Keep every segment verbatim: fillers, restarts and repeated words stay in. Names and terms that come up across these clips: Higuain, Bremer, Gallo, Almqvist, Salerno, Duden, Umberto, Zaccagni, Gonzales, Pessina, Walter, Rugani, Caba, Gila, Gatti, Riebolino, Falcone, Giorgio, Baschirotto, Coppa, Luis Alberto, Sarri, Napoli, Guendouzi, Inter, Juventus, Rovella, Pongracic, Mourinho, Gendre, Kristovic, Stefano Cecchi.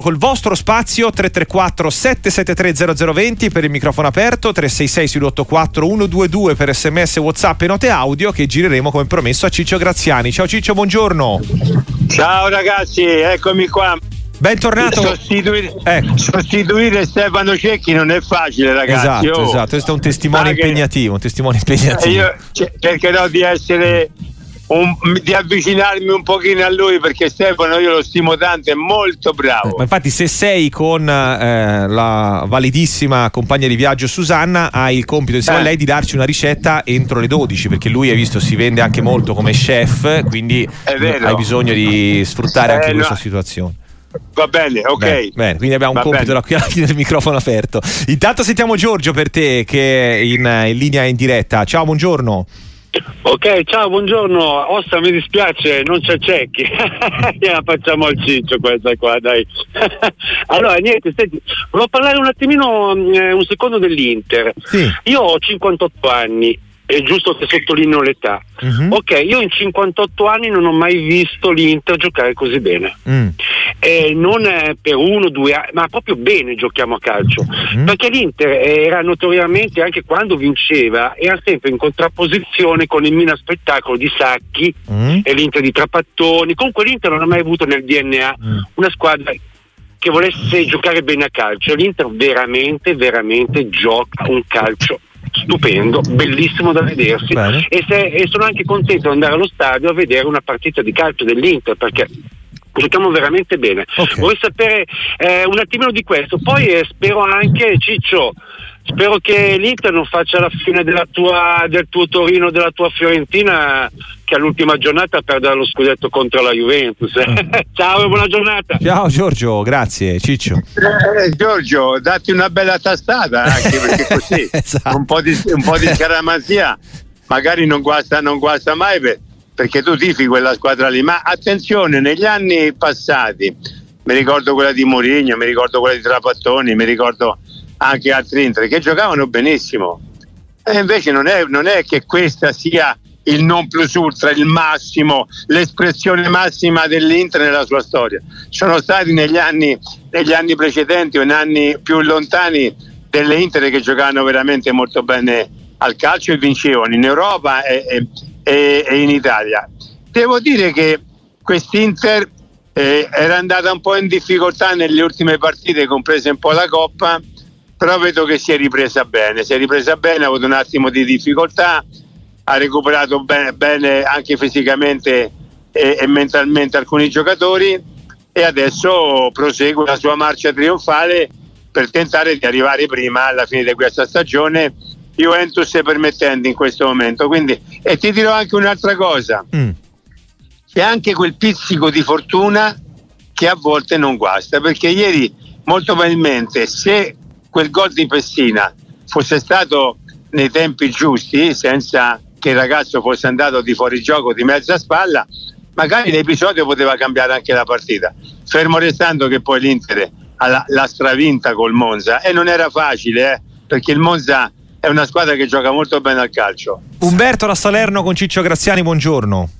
Col vostro spazio tre tre quattro sette sette tre zero zero due zero per il microfono aperto, tre sei sei due otto quattro uno due due per sms, whatsapp e note audio che gireremo come promesso a Ciccio Graziani. Ciao Ciccio, buongiorno. Ciao ragazzi, eccomi qua. Bentornato. Sostituire, ecco. sostituire Stefano Cecchi non è facile, ragazzi. Esatto, oh. esatto. Questo è un testimone impegnativo, un testimone impegnativo. Io cercherò di essere... Un, di avvicinarmi un pochino a lui, perché Stefano io lo stimo tanto, è molto bravo. Eh, ma infatti se sei con eh, la validissima compagna di viaggio Susanna, hai il compito insieme eh. a lei di darci una ricetta entro le dodici, perché lui, hai visto, si vende anche molto come chef, quindi hai bisogno di sfruttare eh, anche questa no. situazione. Va bene, ok. Bene, bene. Quindi abbiamo un Va compito da qui alla fine del microfono aperto. Intanto sentiamo Giorgio per te che è in, in linea in diretta. Ciao, buongiorno. Ok, ciao, buongiorno. Ossa, mi dispiace, non c'è Cecchi. La facciamo al Ciccio questa qua, dai. Allora, niente, senti, volevo parlare un attimino, eh, un secondo dell'Inter. Sì. Io ho cinquantotto anni, è giusto che sottolineo l'età. Mm-hmm. Ok, io in cinquantotto anni non ho mai visto l'Inter giocare così bene. Mm. Eh, non per uno, due anni, ma proprio bene giochiamo a calcio. Mm. Perché l'Inter era notoriamente, anche quando vinceva, era sempre in contrapposizione con il Mina Spettacolo di Sacchi mm. e l'Inter di Trapattoni. Comunque l'Inter non ha mai avuto nel D N A mm. una squadra che volesse giocare bene a calcio. L'Inter veramente, veramente gioca un calcio stupendo, bellissimo da vedersi, e, se, e sono anche contento di andare allo stadio a vedere una partita di calcio dell'Inter, perché giochiamo veramente bene. Okay. Vorrei sapere eh, un attimino di questo, poi eh, spero anche, Ciccio, spero che l'Inter non faccia la fine della tua, del tuo Torino, della tua Fiorentina, che all'ultima giornata perda lo scudetto contro la Juventus. Ciao e buona giornata. Ciao Giorgio, grazie. Ciccio, eh, Giorgio, datti una bella tastata anche perché così esatto. un po' di, un po' di scaramanzia magari non guasta, non guasta mai, per, perché tu tifi quella squadra lì, ma attenzione, negli anni passati mi ricordo quella di Mourinho, mi ricordo quella di Trapattoni, mi ricordo anche altri Inter che giocavano benissimo, e invece non è, non è che questa sia il non plus ultra, il massimo, l'espressione massima dell'Inter nella sua storia. Sono stati negli anni, negli anni precedenti o in anni più lontani delle Inter che giocavano veramente molto bene al calcio e vincevano in Europa e, e, e in Italia. Devo dire che quest'Inter eh, era andata un po' in difficoltà nelle ultime partite, compresa un po' la Coppa, però vedo che si è ripresa bene, si è ripresa bene, ha avuto un attimo di difficoltà, ha recuperato bene, bene anche fisicamente e, e mentalmente alcuni giocatori, e adesso prosegue la sua marcia trionfale per tentare di arrivare prima alla fine di questa stagione, Juventus permettendo in questo momento. Quindi, e ti dirò anche un'altra cosa, mm. c'è anche quel pizzico di fortuna che a volte non guasta, perché ieri molto probabilmente se quel gol di Pessina fosse stato nei tempi giusti, senza che il ragazzo fosse andato di fuorigioco di mezza spalla, magari l'episodio poteva cambiare anche la partita, fermo restando che poi l'Inter l'ha stravinta col Monza e non era facile, eh, perché il Monza è una squadra che gioca molto bene al calcio. Umberto da Salerno con Ciccio Graziani, buongiorno.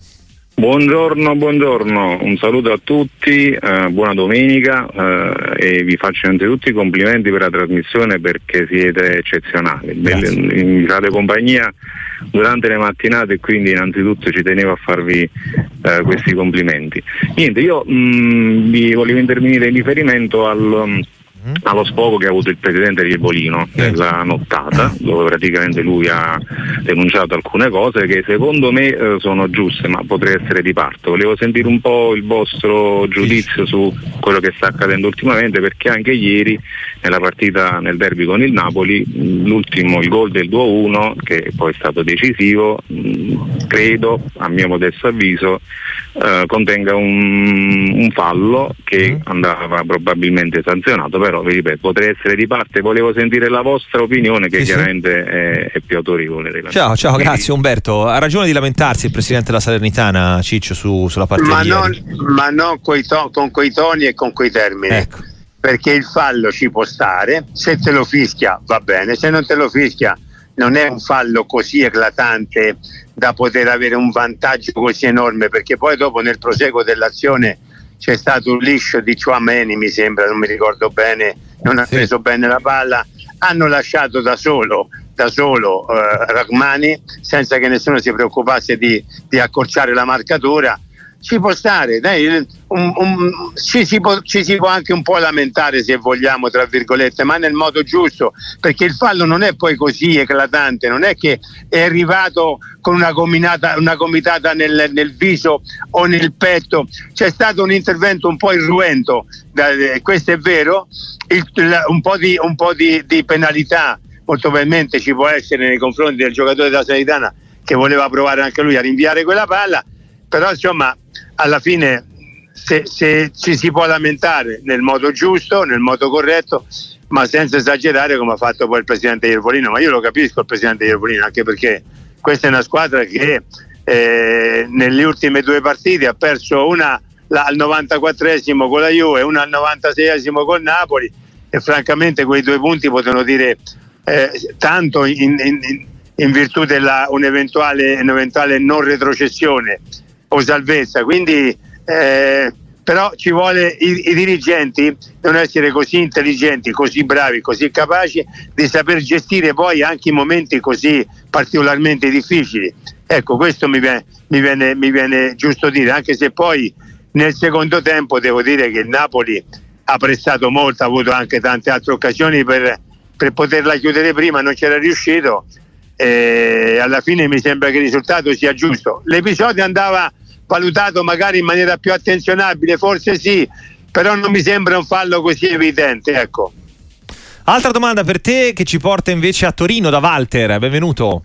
Buongiorno, buongiorno, un saluto a tutti, eh, buona domenica eh, e vi faccio innanzitutto i complimenti per la trasmissione, perché siete eccezionali, mi fate compagnia durante le mattinate e quindi innanzitutto ci tenevo a farvi eh, questi complimenti. Niente, io mh, vi volevo intervenire in riferimento al... allo sfogo che ha avuto il presidente Riebolino nella nottata, dove praticamente lui ha denunciato alcune cose che secondo me eh, sono giuste, ma potrei essere di parte. Volevo sentire un po' il vostro giudizio su quello che sta accadendo ultimamente, perché anche ieri nella partita nel derby con il Napoli, l'ultimo, il gol del due a uno che poi è stato decisivo, mh, credo, a mio modesto avviso, eh, contenga un, un fallo che andava probabilmente sanzionato. Però vi ripeto, potrei essere di parte, volevo sentire la vostra opinione, che sì, chiaramente sì. È, è più autorevole della ciao ciao quindi... Grazie Umberto, ha ragione di lamentarsi il presidente della Salernitana, Ciccio, su, sulla partita, ma non, ma non coi to- con quei toni e con quei termini, ecco. Perché il fallo ci può stare, se te lo fischia va bene, se non te lo fischia non è un fallo così eclatante da poter avere un vantaggio così enorme, perché poi dopo nel proseguo dell'azione c'è stato un liscio di Tchouaméni, mi sembra, non mi ricordo bene, non ha sì. preso bene la palla, hanno lasciato da solo da solo eh, Rugani senza che nessuno si preoccupasse di, di accorciare la marcatura. Ci può stare, dai, un, un, ci, si può, ci si può anche un po' lamentare, se vogliamo, tra virgolette, ma nel modo giusto, perché il fallo non è poi così eclatante, non è che è arrivato con una gomitata, una gomitata nel, nel viso o nel petto. C'è stato un intervento un po' irruento, questo è vero, il, un po' di, un po' di, di penalità molto probabilmente ci può essere nei confronti del giocatore della Salernitana, che voleva provare anche lui a rinviare quella palla, però insomma alla fine se, se ci si può lamentare nel modo giusto, nel modo corretto, ma senza esagerare, come ha fatto poi il presidente Iervolino. Ma io lo capisco il presidente Iervolino, anche perché questa è una squadra che eh, nelle ultime due partite ha perso una la, al novantaquattresimo con la Juve, una al novantaseiesimo con Napoli, e francamente quei due punti potevano dire eh, tanto in, in, in virtù di un'eventuale, un'eventuale non retrocessione o salvezza. Quindi eh, però ci vuole, i, i dirigenti devono essere così intelligenti, così bravi, così capaci di saper gestire poi anche i momenti così particolarmente difficili. Ecco, questo mi viene, mi viene, mi viene giusto dire, anche se poi nel secondo tempo devo dire che il Napoli ha prestato molto, ha avuto anche tante altre occasioni per, per poterla chiudere prima, non c'era riuscito, e alla fine mi sembra che il risultato sia giusto. L'episodio andava valutato magari in maniera più attenzionabile, forse sì, però non mi sembra un fallo così evidente, ecco. Altra domanda per te, che ci porta invece a Torino, da Walter. Benvenuto.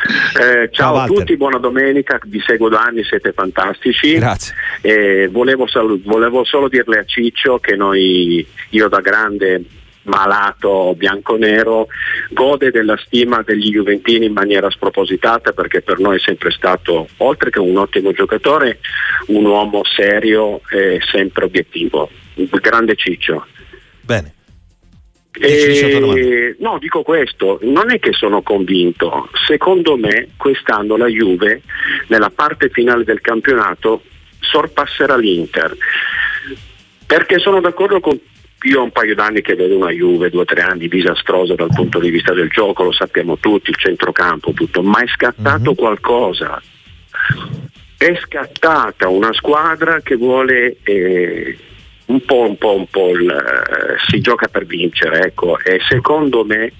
Eh, ciao, ciao a tutti, buona domenica, vi seguo da anni, siete fantastici. Grazie. Eh, volevo, salu- volevo solo dirle a Ciccio che noi, io da grande malato bianconero, gode della stima degli juventini in maniera spropositata, perché per noi è sempre stato, oltre che un ottimo giocatore, un uomo serio e sempre obiettivo, un grande Ciccio. Bene. E, no, dico questo, non è che sono convinto, secondo me quest'anno la Juve nella parte finale del campionato sorpasserà l'Inter, perché sono d'accordo con... Io ho un paio d'anni che vedo una Juve, due o tre anni, disastrosa dal punto di vista del gioco, lo sappiamo tutti, il centrocampo, tutto, ma è scattato mm-hmm. qualcosa, è scattata una squadra che vuole eh, un po', un po', un po', il, eh, si gioca per vincere, ecco, e secondo me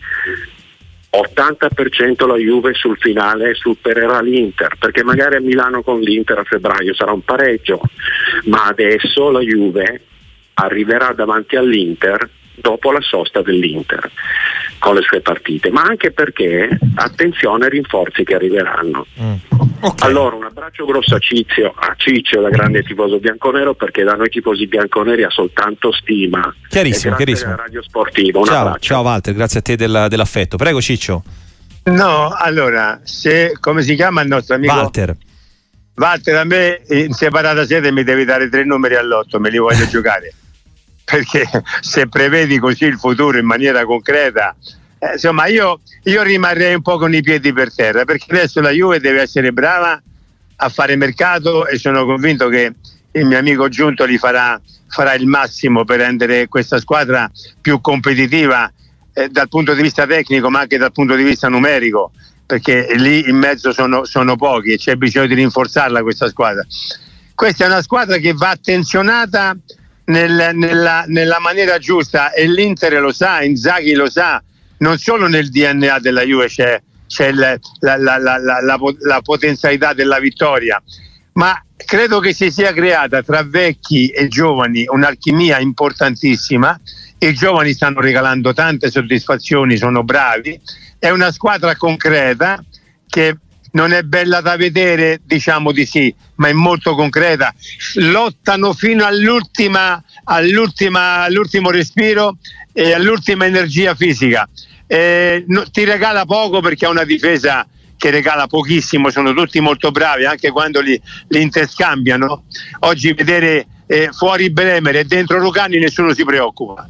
ottanta per cento la Juve sul finale supererà l'Inter, perché magari a Milano con l'Inter a febbraio sarà un pareggio, ma adesso la Juve arriverà davanti all'Inter dopo la sosta dell'Inter con le sue partite, ma anche perché attenzione ai rinforzi che arriveranno. Mm. Okay. Allora un abbraccio grosso a Ciccio, a Ciccio, la grande tifoso bianconero, perché da noi tifosi bianconeri ha soltanto stima. Chiarissimo, chiarissimo. Radio Sportiva. Ciao, ciao Walter, grazie a te della, dell'affetto. Prego Ciccio. No, allora, se come si chiama il nostro amico Walter? Walter, a me in separata sede mi devi dare tre numeri all'otto, me li voglio giocare. Perché se prevedi così il futuro in maniera concreta, eh, insomma io, io rimarrei un po' con i piedi per terra, perché adesso la Juve deve essere brava a fare mercato, e sono convinto che il mio amico Giuntoli farà, farà il massimo per rendere questa squadra più competitiva eh, dal punto di vista tecnico, ma anche dal punto di vista numerico, perché lì in mezzo sono, sono pochi e c'è bisogno di rinforzarla questa squadra. Questa è una squadra che va attenzionata Nel, nella, nella maniera giusta, e l'Inter lo sa, Inzaghi lo sa, non solo nel D N A della Juve c'è, c'è la, la, la, la, la, la, la potenzialità della vittoria, ma credo che si sia creata tra vecchi e giovani un'alchimia importantissima. I giovani stanno regalando tante soddisfazioni, sono bravi, è una squadra concreta che non è bella da vedere, diciamo di sì, ma è molto concreta, lottano fino all'ultima, all'ultima, all'ultimo respiro e all'ultima energia fisica, e no, ti regala poco perché ha una difesa che regala pochissimo, sono tutti molto bravi anche quando li, li interscambiano. Oggi vedere eh, fuori Bremer e dentro Rugani nessuno si preoccupa,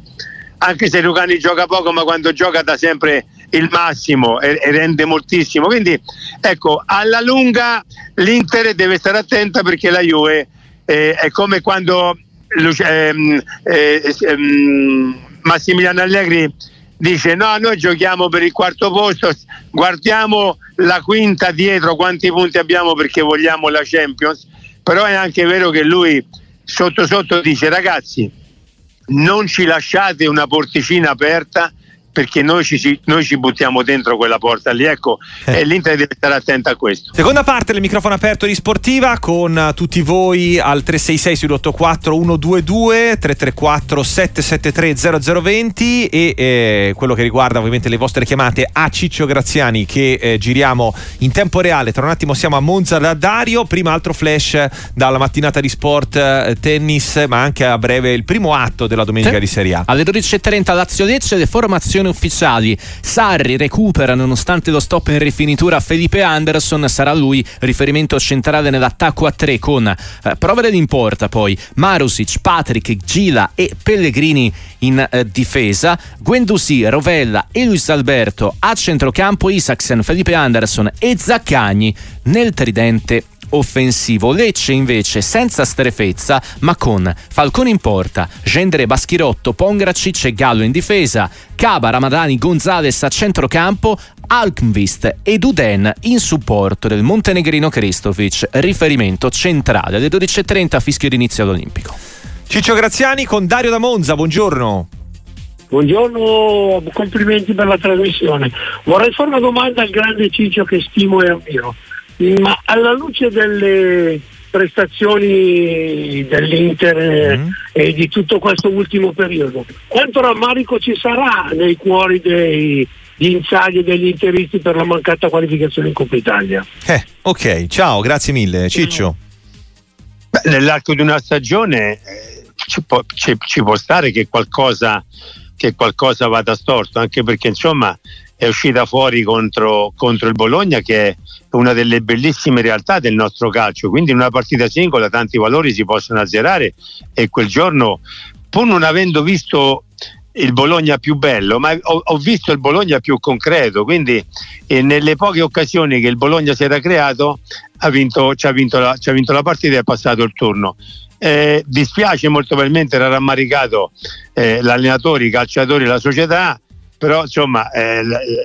anche se Rugani gioca poco, ma quando gioca dà sempre il massimo e rende moltissimo. Quindi ecco, alla lunga l'Inter deve stare attenta, perché la Juve eh, è come quando ehm, ehm, Massimiliano Allegri dice: no, noi giochiamo per il quarto posto, guardiamo la quinta dietro quanti punti abbiamo perché vogliamo la Champions. Però è anche vero che lui sotto sotto dice: ragazzi, non ci lasciate una porticina aperta, perché noi ci, noi ci buttiamo dentro quella porta lì, ecco, eh. e l'Inter deve stare attenta a questo. Seconda parte del microfono aperto di Sportiva con tutti voi al tre sei sei, otto quattro uno due due, tre tre quattro sette sette tre zero zero due zero e eh, quello che riguarda ovviamente le vostre chiamate a Ciccio Graziani, che eh, giriamo in tempo reale. Tra un attimo siamo a Monza da Dario, prima altro flash dalla mattinata di sport, eh, tennis, ma anche a breve il primo atto della domenica eh. di Serie A. Alle dodici e trenta Lazio Lecce, le formazioni ufficiali. Sarri recupera nonostante lo stop in rifinitura Felipe Anderson, sarà lui riferimento centrale nell'attacco a tre con eh, prove dell'importa, poi Marusic, Patrick, Gila e Pellegrini in eh, difesa, Guendouzi, Rovella e Luis Alberto a centrocampo, Isaksen, Felipe Anderson e Zaccagni nel tridente offensivo. Lecce invece senza strefezza, ma con Falcone in porta, Gendre, Baschirotto, Pongracic e Gallo in difesa, Caba, Ramadani, Gonzales a centrocampo, Almqvist e Duden in supporto del montenegrino Kristovic, riferimento centrale. Alle dodici e trenta fischio d'inizio all'Olimpico. Ciccio Graziani con Dario da Monza, buongiorno. Buongiorno, complimenti per la trasmissione. Vorrei fare una domanda al grande Ciccio, che stimo e ammiro. Ma alla luce delle prestazioni dell'Inter mm. e di tutto questo ultimo periodo, quanto rammarico ci sarà nei cuori dei Inzaghi e degli interisti per la mancata qualificazione in Coppa Italia? Eh, ok, ciao, grazie mille Ciccio. Beh, nell'arco di una stagione eh, ci, può, ci, ci può stare che qualcosa, che qualcosa vada storto, anche perché insomma è uscita fuori contro, contro il Bologna, che è una delle bellissime realtà del nostro calcio, quindi in una partita singola tanti valori si possono azzerare, e quel giorno, pur non avendo visto il Bologna più bello, ma ho, ho visto il Bologna più concreto, quindi eh, nelle poche occasioni che il Bologna si era creato ha vinto, ci, ha vinto la, ci ha vinto la partita e è passato il turno. Eh, dispiace, molto probabilmente era rammaricato eh, l'allenatore, i calciatori e la società, però insomma eh,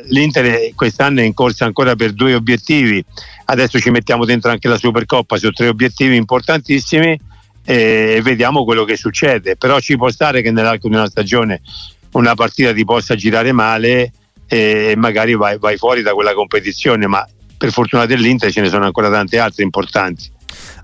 l'Inter quest'anno è in corsa ancora per due obiettivi, adesso ci mettiamo dentro anche la Supercoppa, su tre obiettivi importantissimi, eh, e vediamo quello che succede. Però ci può stare che nell'arco di una stagione una partita ti possa girare male e magari vai, vai fuori da quella competizione, ma per fortuna dell'Inter ce ne sono ancora tante altre importanti.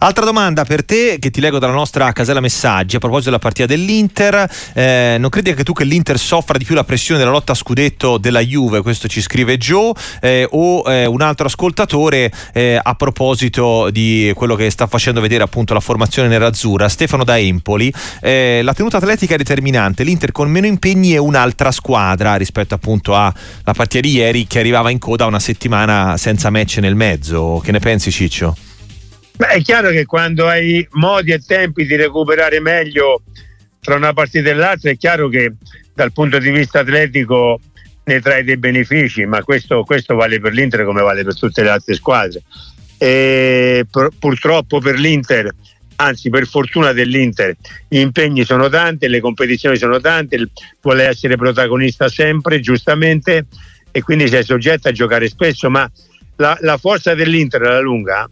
Altra domanda per te, che ti leggo dalla nostra casella messaggi a proposito della partita dell'Inter. Eh, non credi anche tu che l'Inter soffra di più la pressione della lotta a scudetto della Juve? Questo ci scrive Joe, eh, o eh, un altro ascoltatore eh, a proposito di quello che sta facendo vedere appunto la formazione nerazzurra, Stefano da Empoli. Eh, la tenuta atletica è determinante, l'Inter con meno impegni è un'altra squadra rispetto appunto alla partita di ieri, che arrivava in coda una settimana senza match nel mezzo. Che ne pensi Ciccio? Beh, è chiaro che quando hai modi e tempi di recuperare meglio tra una partita e l'altra, è chiaro che dal punto di vista atletico ne trai dei benefici, ma questo, questo vale per l'Inter come vale per tutte le altre squadre. E pur, purtroppo per l'Inter, anzi per fortuna dell'Inter, gli impegni sono tanti, le competizioni sono tante, vuole essere protagonista sempre, giustamente, e quindi si è soggetta a giocare spesso, ma la, la forza dell'Inter alla lunga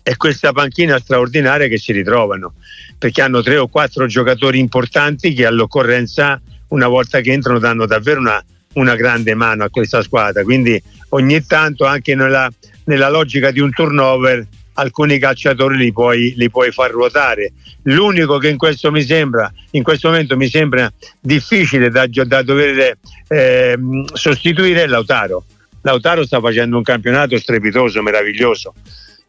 è questa panchina straordinaria che si ritrovano, perché hanno tre o quattro giocatori importanti che all'occorrenza, una volta che entrano, danno davvero una, una grande mano a questa squadra. Quindi ogni tanto, anche nella, nella logica di un turnover, alcuni calciatori li puoi, li puoi far ruotare. L'unico che in questo mi sembra, in questo momento mi sembra difficile da, da dover eh, sostituire è Lautaro. Lautaro sta facendo un campionato strepitoso, meraviglioso.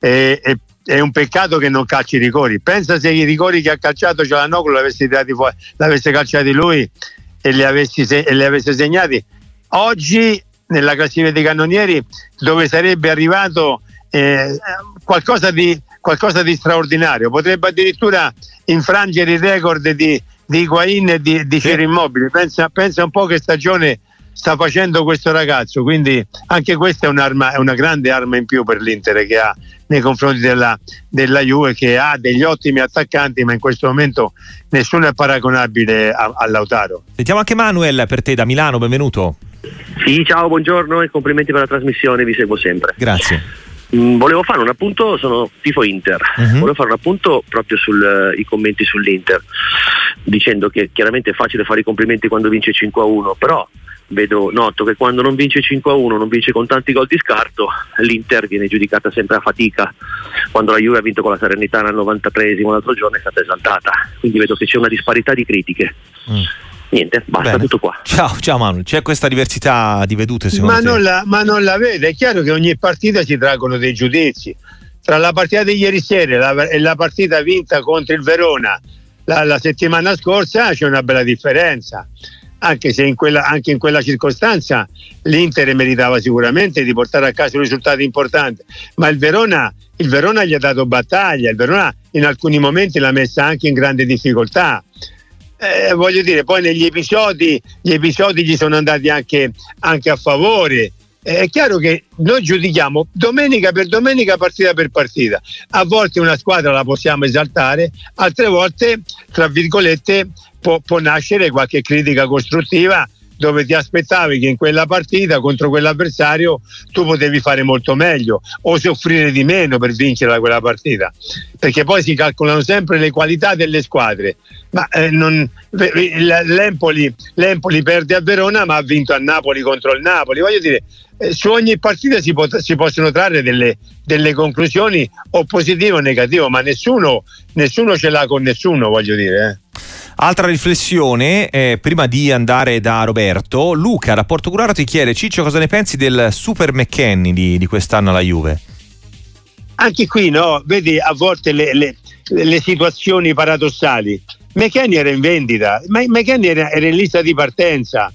E, e, è un peccato che non calci i rigori. Pensa se i rigori che ha calciato Cialanoglu l'avesse tirati fuori, l'avesse calciati lui e li avessi se, e li avesse segnati, oggi nella classifica dei cannonieri dove sarebbe arrivato eh, qualcosa di, qualcosa di straordinario, potrebbe addirittura infrangere il record di, di Higuain e di, di Ciro Immobile. Pensa, pensa un po' che stagione sta facendo questo ragazzo, quindi anche questa è un'arma, è una grande arma in più per l'Inter, che ha nei confronti della, della Juve, che ha degli ottimi attaccanti, ma in questo momento nessuno è paragonabile a, a Lautaro. Sentiamo anche Manuel per te da Milano, benvenuto. Sì, ciao, buongiorno e complimenti per la trasmissione, vi seguo sempre. Grazie. Mm, volevo fare un appunto, sono tifo Inter, uh-huh. volevo fare un appunto proprio sui uh, commenti sull'Inter, dicendo che chiaramente è facile fare i complimenti quando vince cinque a uno, però vedo, noto che quando non vince cinque a uno, non vince con tanti gol di scarto, l'Inter viene giudicata sempre a fatica. Quando la Juve ha vinto con la Salernitana al novantatreesimo l'altro giorno è stata esaltata, quindi vedo che c'è una disparità di critiche. Mm. Niente, basta. Bene. Tutto qua. Ciao, ciao Manu, c'è questa diversità di vedute secondo ma te? Non la, ma non la vedo, è chiaro che ogni partita si traggono dei giudizi. Tra la partita di ieri sera e la, e la partita vinta contro il Verona la, la settimana scorsa c'è una bella differenza. Anche se in quella, anche in quella circostanza l'Inter meritava sicuramente di portare a casa un risultato importante, ma il Verona, il Verona gli ha dato battaglia, il Verona in alcuni momenti l'ha messa anche in grande difficoltà. Eh, voglio dire, poi negli episodi gli episodi gli sono andati anche, anche a favore. Eh, è chiaro che noi giudichiamo domenica per domenica, partita per partita. A volte una squadra la possiamo esaltare, altre volte, tra virgolette, Può, può nascere qualche critica costruttiva, dove ti aspettavi che in quella partita contro quell'avversario tu potevi fare molto meglio o soffrire di meno per vincere quella partita, perché poi si calcolano sempre le qualità delle squadre. Ma eh, non, l'Empoli, l'Empoli perde a Verona ma ha vinto a Napoli contro il Napoli. Voglio dire, eh, su ogni partita si, pot- si possono trarre delle, delle conclusioni o positive o negative, ma nessuno, nessuno ce l'ha con nessuno, voglio dire, eh. Altra riflessione, eh, prima di andare da Roberto. Luca da Portogruaro ti chiede: Ciccio, cosa ne pensi del super McKennie di, di quest'anno alla Juve? Anche qui, no, vedi a volte le, le, le situazioni paradossali. McKennie era in vendita, ma McKennie era, era in lista di partenza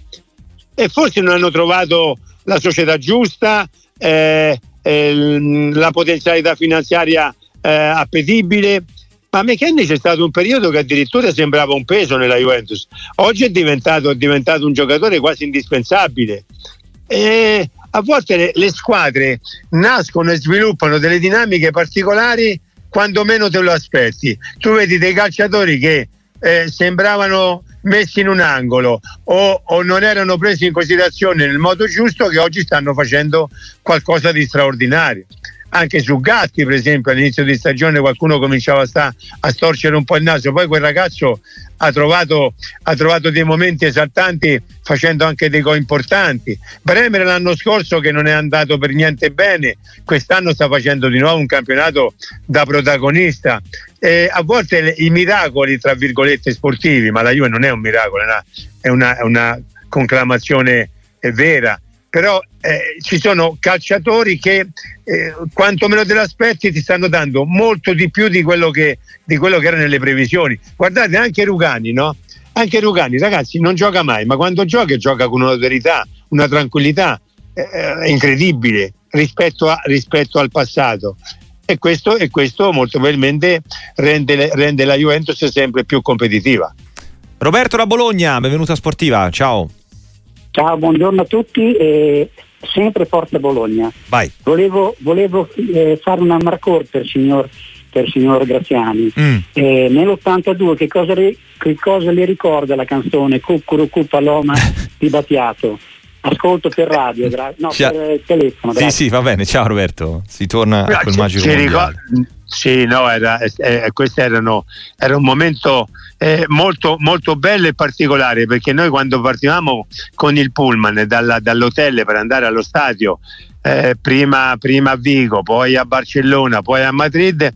e forse non hanno trovato la società giusta, eh, eh, la potenzialità finanziaria eh, appetibile. Ma McKennie c'è stato un periodo che addirittura sembrava un peso nella Juventus, oggi è diventato, è diventato un giocatore quasi indispensabile. E a volte le, le squadre nascono e sviluppano delle dinamiche particolari quando meno te lo aspetti. Tu vedi dei calciatori che eh, sembravano messi in un angolo o, o non erano presi in considerazione nel modo giusto, che oggi stanno facendo qualcosa di straordinario. Anche su Gatti, per esempio, all'inizio di stagione qualcuno cominciava a, sta, a storcere un po' il naso, poi quel ragazzo ha trovato, ha trovato dei momenti esaltanti facendo anche dei gol importanti. Bremer l'anno scorso, che non è andato per niente bene, quest'anno sta facendo di nuovo un campionato da protagonista. E a volte le, i miracoli, tra virgolette, sportivi, ma la Juve non è un miracolo, è una, è una, è una conclamazione è vera. Però eh, ci sono calciatori che eh, quanto meno te l'aspetti ti stanno dando molto di più di quello che, di quello che era nelle previsioni. Guardate anche Rugani, no? Anche Rugani, ragazzi, non gioca mai, ma quando gioca gioca con un'autorità, una tranquillità eh, incredibile rispetto, a, rispetto al passato. E questo, e questo molto probabilmente rende, rende la Juventus sempre più competitiva. Roberto da Bologna, benvenuto a Sportiva, ciao. Ciao, buongiorno a tutti e sempre Forza Bologna. Vai. Volevo, volevo eh, fare una marcor per il signor, per signor Graziani. Mm. Eh, nell'ottantadue che cosa, re, che cosa le ricorda la canzone Cucurucu Paloma di Battiato? Ascolto per radio, gra- no, ciao. Per telefono. Grazie. Sì, sì, va bene. Ciao Roberto, si torna a quel magico mondiale. Sì, no, era, eh, questo erano, era un momento eh, molto, molto bello e particolare, perché noi quando partivamo con il pullman dalla, dall'hotel per andare allo stadio, eh, prima, prima a Vigo, poi a Barcellona, poi a Madrid,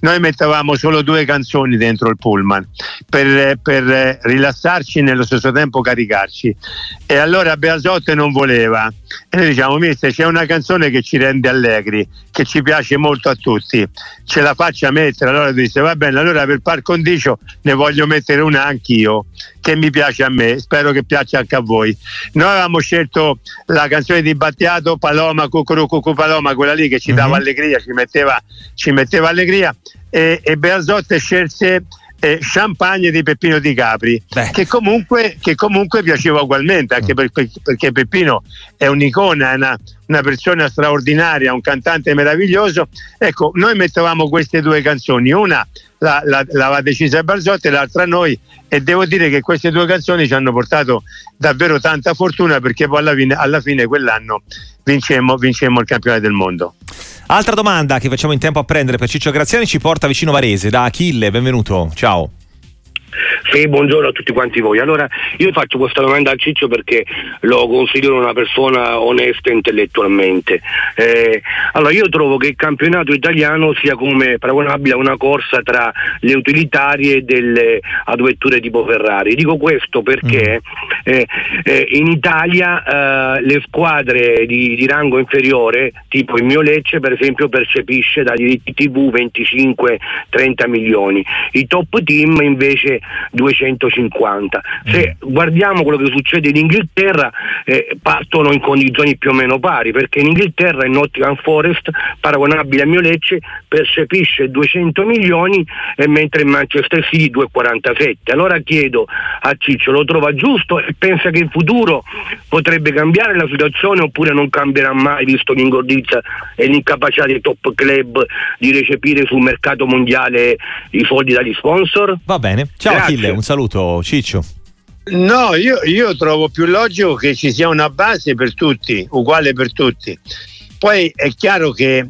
noi mettevamo solo due canzoni dentro il pullman per, per rilassarci e nello stesso tempo caricarci. E allora Beasotte non voleva e noi diciamo: mister, c'è una canzone che ci rende allegri, che ci piace molto a tutti, ce la faccia mettere. Allora disse: va bene, allora per par condicio ne voglio mettere una anch'io che mi piace a me, spero che piaccia anche a voi. Noi avevamo scelto la canzone di Battiato, Paloma, Cucurucucu Paloma, quella lì che ci dava mm-hmm. allegria, ci metteva, ci metteva allegria. E, e Beasotte scelse eh, Champagne di Peppino Di Capri, che comunque, che comunque piaceva ugualmente, anche per, perché Peppino è un'icona, è una, una persona straordinaria, un cantante meraviglioso. Ecco, noi mettevamo queste due canzoni, una la, la, l'aveva decisa Barzotti e l'altra noi, e devo dire che queste due canzoni ci hanno portato davvero tanta fortuna, perché poi alla fine, alla fine quell'anno vincemmo, vincemmo il campionato del mondo. Altra domanda che facciamo in tempo a prendere per Ciccio Graziani ci porta vicino Varese, da Achille, benvenuto, ciao. Sì, buongiorno a tutti quanti voi. Allora, io faccio questa domanda a Ciccio perché lo considero una persona onesta intellettualmente. Eh, allora, io trovo che il campionato italiano sia come paragonabile a una corsa tra le utilitarie e delle autovetture tipo Ferrari. Dico questo perché eh, eh, in Italia eh, le squadre di, di rango inferiore, tipo il mio Lecce per esempio, percepisce da diritti tivù venticinque trenta milioni, i top team invece duecentocinquanta. Se guardiamo quello che succede in Inghilterra, eh, partono in condizioni più o meno pari, perché in Inghilterra il Nottingham Forest, paragonabile a mio Lecce, percepisce duecento milioni, eh, mentre in Manchester City duecentoquarantasette. Allora chiedo a Ciccio, lo trova giusto e pensa che in futuro potrebbe cambiare la situazione oppure non cambierà mai, visto l'ingordigia e l'incapacità dei top club di recepire sul mercato mondiale i soldi dagli sponsor? Va bene, ciao. Achille, un saluto. Ciccio. No, io, io trovo più logico che ci sia una base per tutti, uguale per tutti. Poi è chiaro che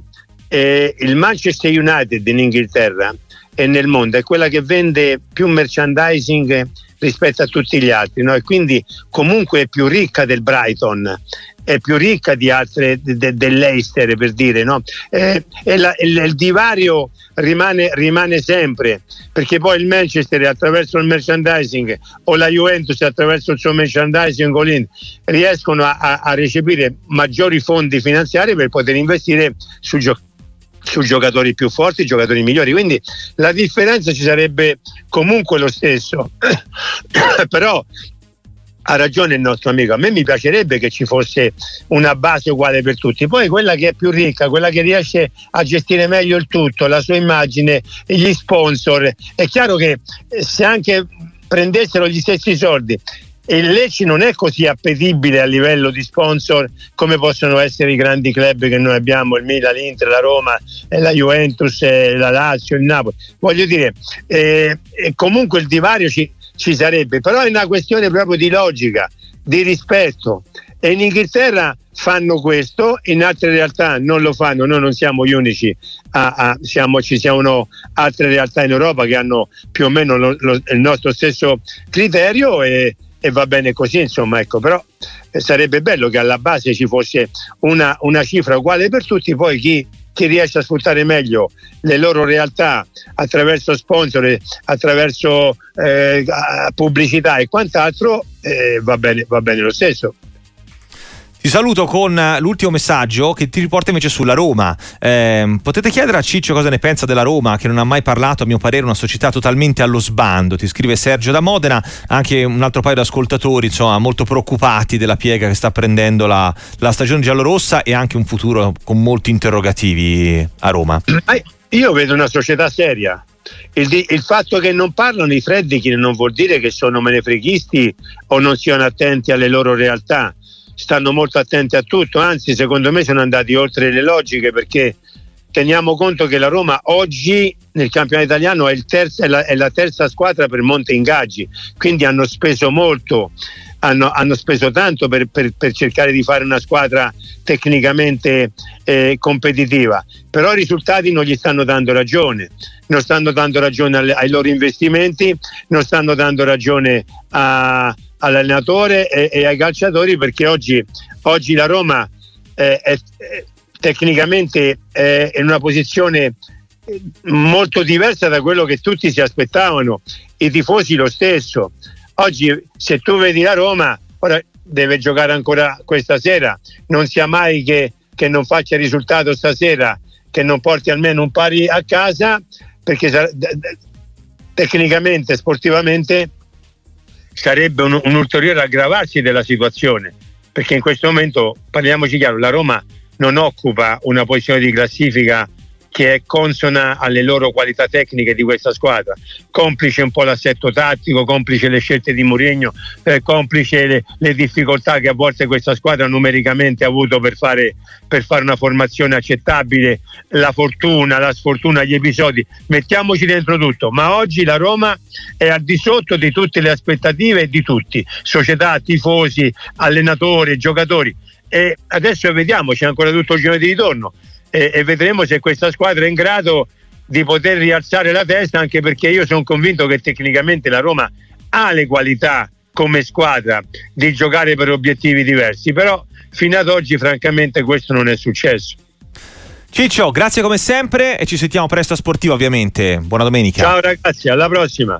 eh, il Manchester United in Inghilterra e nel mondo è quella che vende più merchandising rispetto a tutti gli altri, no? E quindi comunque è più ricca del Brighton, è più ricca di altre, de, de, dell'Eister, per dire, no? E, e la, il, il divario rimane, rimane sempre, perché poi il Manchester attraverso il merchandising o la Juventus attraverso il suo merchandising o l'Inter riescono a, a, a recepire maggiori fondi finanziari per poter investire su giocatori, su giocatori più forti, giocatori migliori, quindi la differenza ci sarebbe comunque lo stesso. Però ha ragione il nostro amico, a me mi piacerebbe che ci fosse una base uguale per tutti, poi quella che è più ricca, quella che riesce a gestire meglio il tutto, la sua immagine, gli sponsor, è chiaro che se anche prendessero gli stessi soldi, il Lecce non è così appetibile a livello di sponsor come possono essere i grandi club che noi abbiamo, il Milan, l'Inter, la Roma, la Juventus, la Lazio, il Napoli, voglio dire, eh, comunque il divario ci, ci sarebbe, però è una questione proprio di logica, di rispetto, e in Inghilterra fanno questo, in altre realtà non lo fanno, noi non siamo gli unici, a, a, siamo, ci sono altre realtà in Europa che hanno più o meno lo, lo, il nostro stesso criterio, e e va bene così, insomma, ecco, però eh, sarebbe bello che alla base ci fosse una, una cifra uguale per tutti, poi chi, chi riesce a sfruttare meglio le loro realtà attraverso sponsor, attraverso eh, pubblicità e quant'altro, eh, va bene, va bene lo stesso. Ti saluto con l'ultimo messaggio che ti riporta invece sulla Roma. Eh, potete chiedere a Ciccio cosa ne pensa della Roma, che non ha mai parlato, a mio parere una società totalmente allo sbando, ti scrive Sergio da Modena. Anche un altro paio di ascoltatori, insomma, molto preoccupati della piega che sta prendendo la, la stagione giallorossa, e anche un futuro con molti interrogativi a Roma. Io vedo una società seria. Il, il fatto che non parlano i Freddichi non vuol dire che sono menefreghisti o non siano attenti alle loro realtà. Stanno molto attenti a tutto, anzi secondo me sono andati oltre le logiche, perché teniamo conto che la Roma oggi nel campionato italiano è, il terzo, è, la, è la terza squadra per monte ingaggi, quindi hanno speso molto, hanno, hanno speso tanto per, per, per cercare di fare una squadra tecnicamente eh, competitiva, però i risultati non gli stanno dando ragione, non stanno dando ragione alle, ai loro investimenti, non stanno dando ragione a all'allenatore e, e ai calciatori, perché oggi, oggi la Roma eh, è, è, tecnicamente eh, è in una posizione molto diversa da quello che tutti si aspettavano, i tifosi lo stesso. Oggi se tu vedi la Roma, ora deve giocare ancora questa sera, non sia mai che, che non faccia risultato stasera, che non porti almeno un pari a casa, perché sa, d- d- tecnicamente, sportivamente sarebbe un, un ulteriore aggravarsi della situazione, perché in questo momento, parliamoci chiaro, la Roma non occupa una posizione di classifica che è consona alle loro qualità tecniche di questa squadra, complice un po' l'assetto tattico, complice le scelte di Mourinho, eh, complice le, le difficoltà che a volte questa squadra numericamente ha avuto per fare, per fare una formazione accettabile, la fortuna, la sfortuna, gli episodi, mettiamoci dentro tutto, ma oggi la Roma è al di sotto di tutte le aspettative di tutti, società, tifosi, allenatori, giocatori, e adesso vediamo, c'è ancora tutto il giorno di ritorno e, e vedremo se questa squadra è in grado di poter rialzare la testa, anche perché io sono convinto che tecnicamente la Roma ha le qualità come squadra di giocare per obiettivi diversi, però fino ad oggi francamente questo non è successo. Ciccio, grazie come sempre e ci sentiamo presto a Sportiva ovviamente, buona domenica. Ciao ragazzi, alla prossima.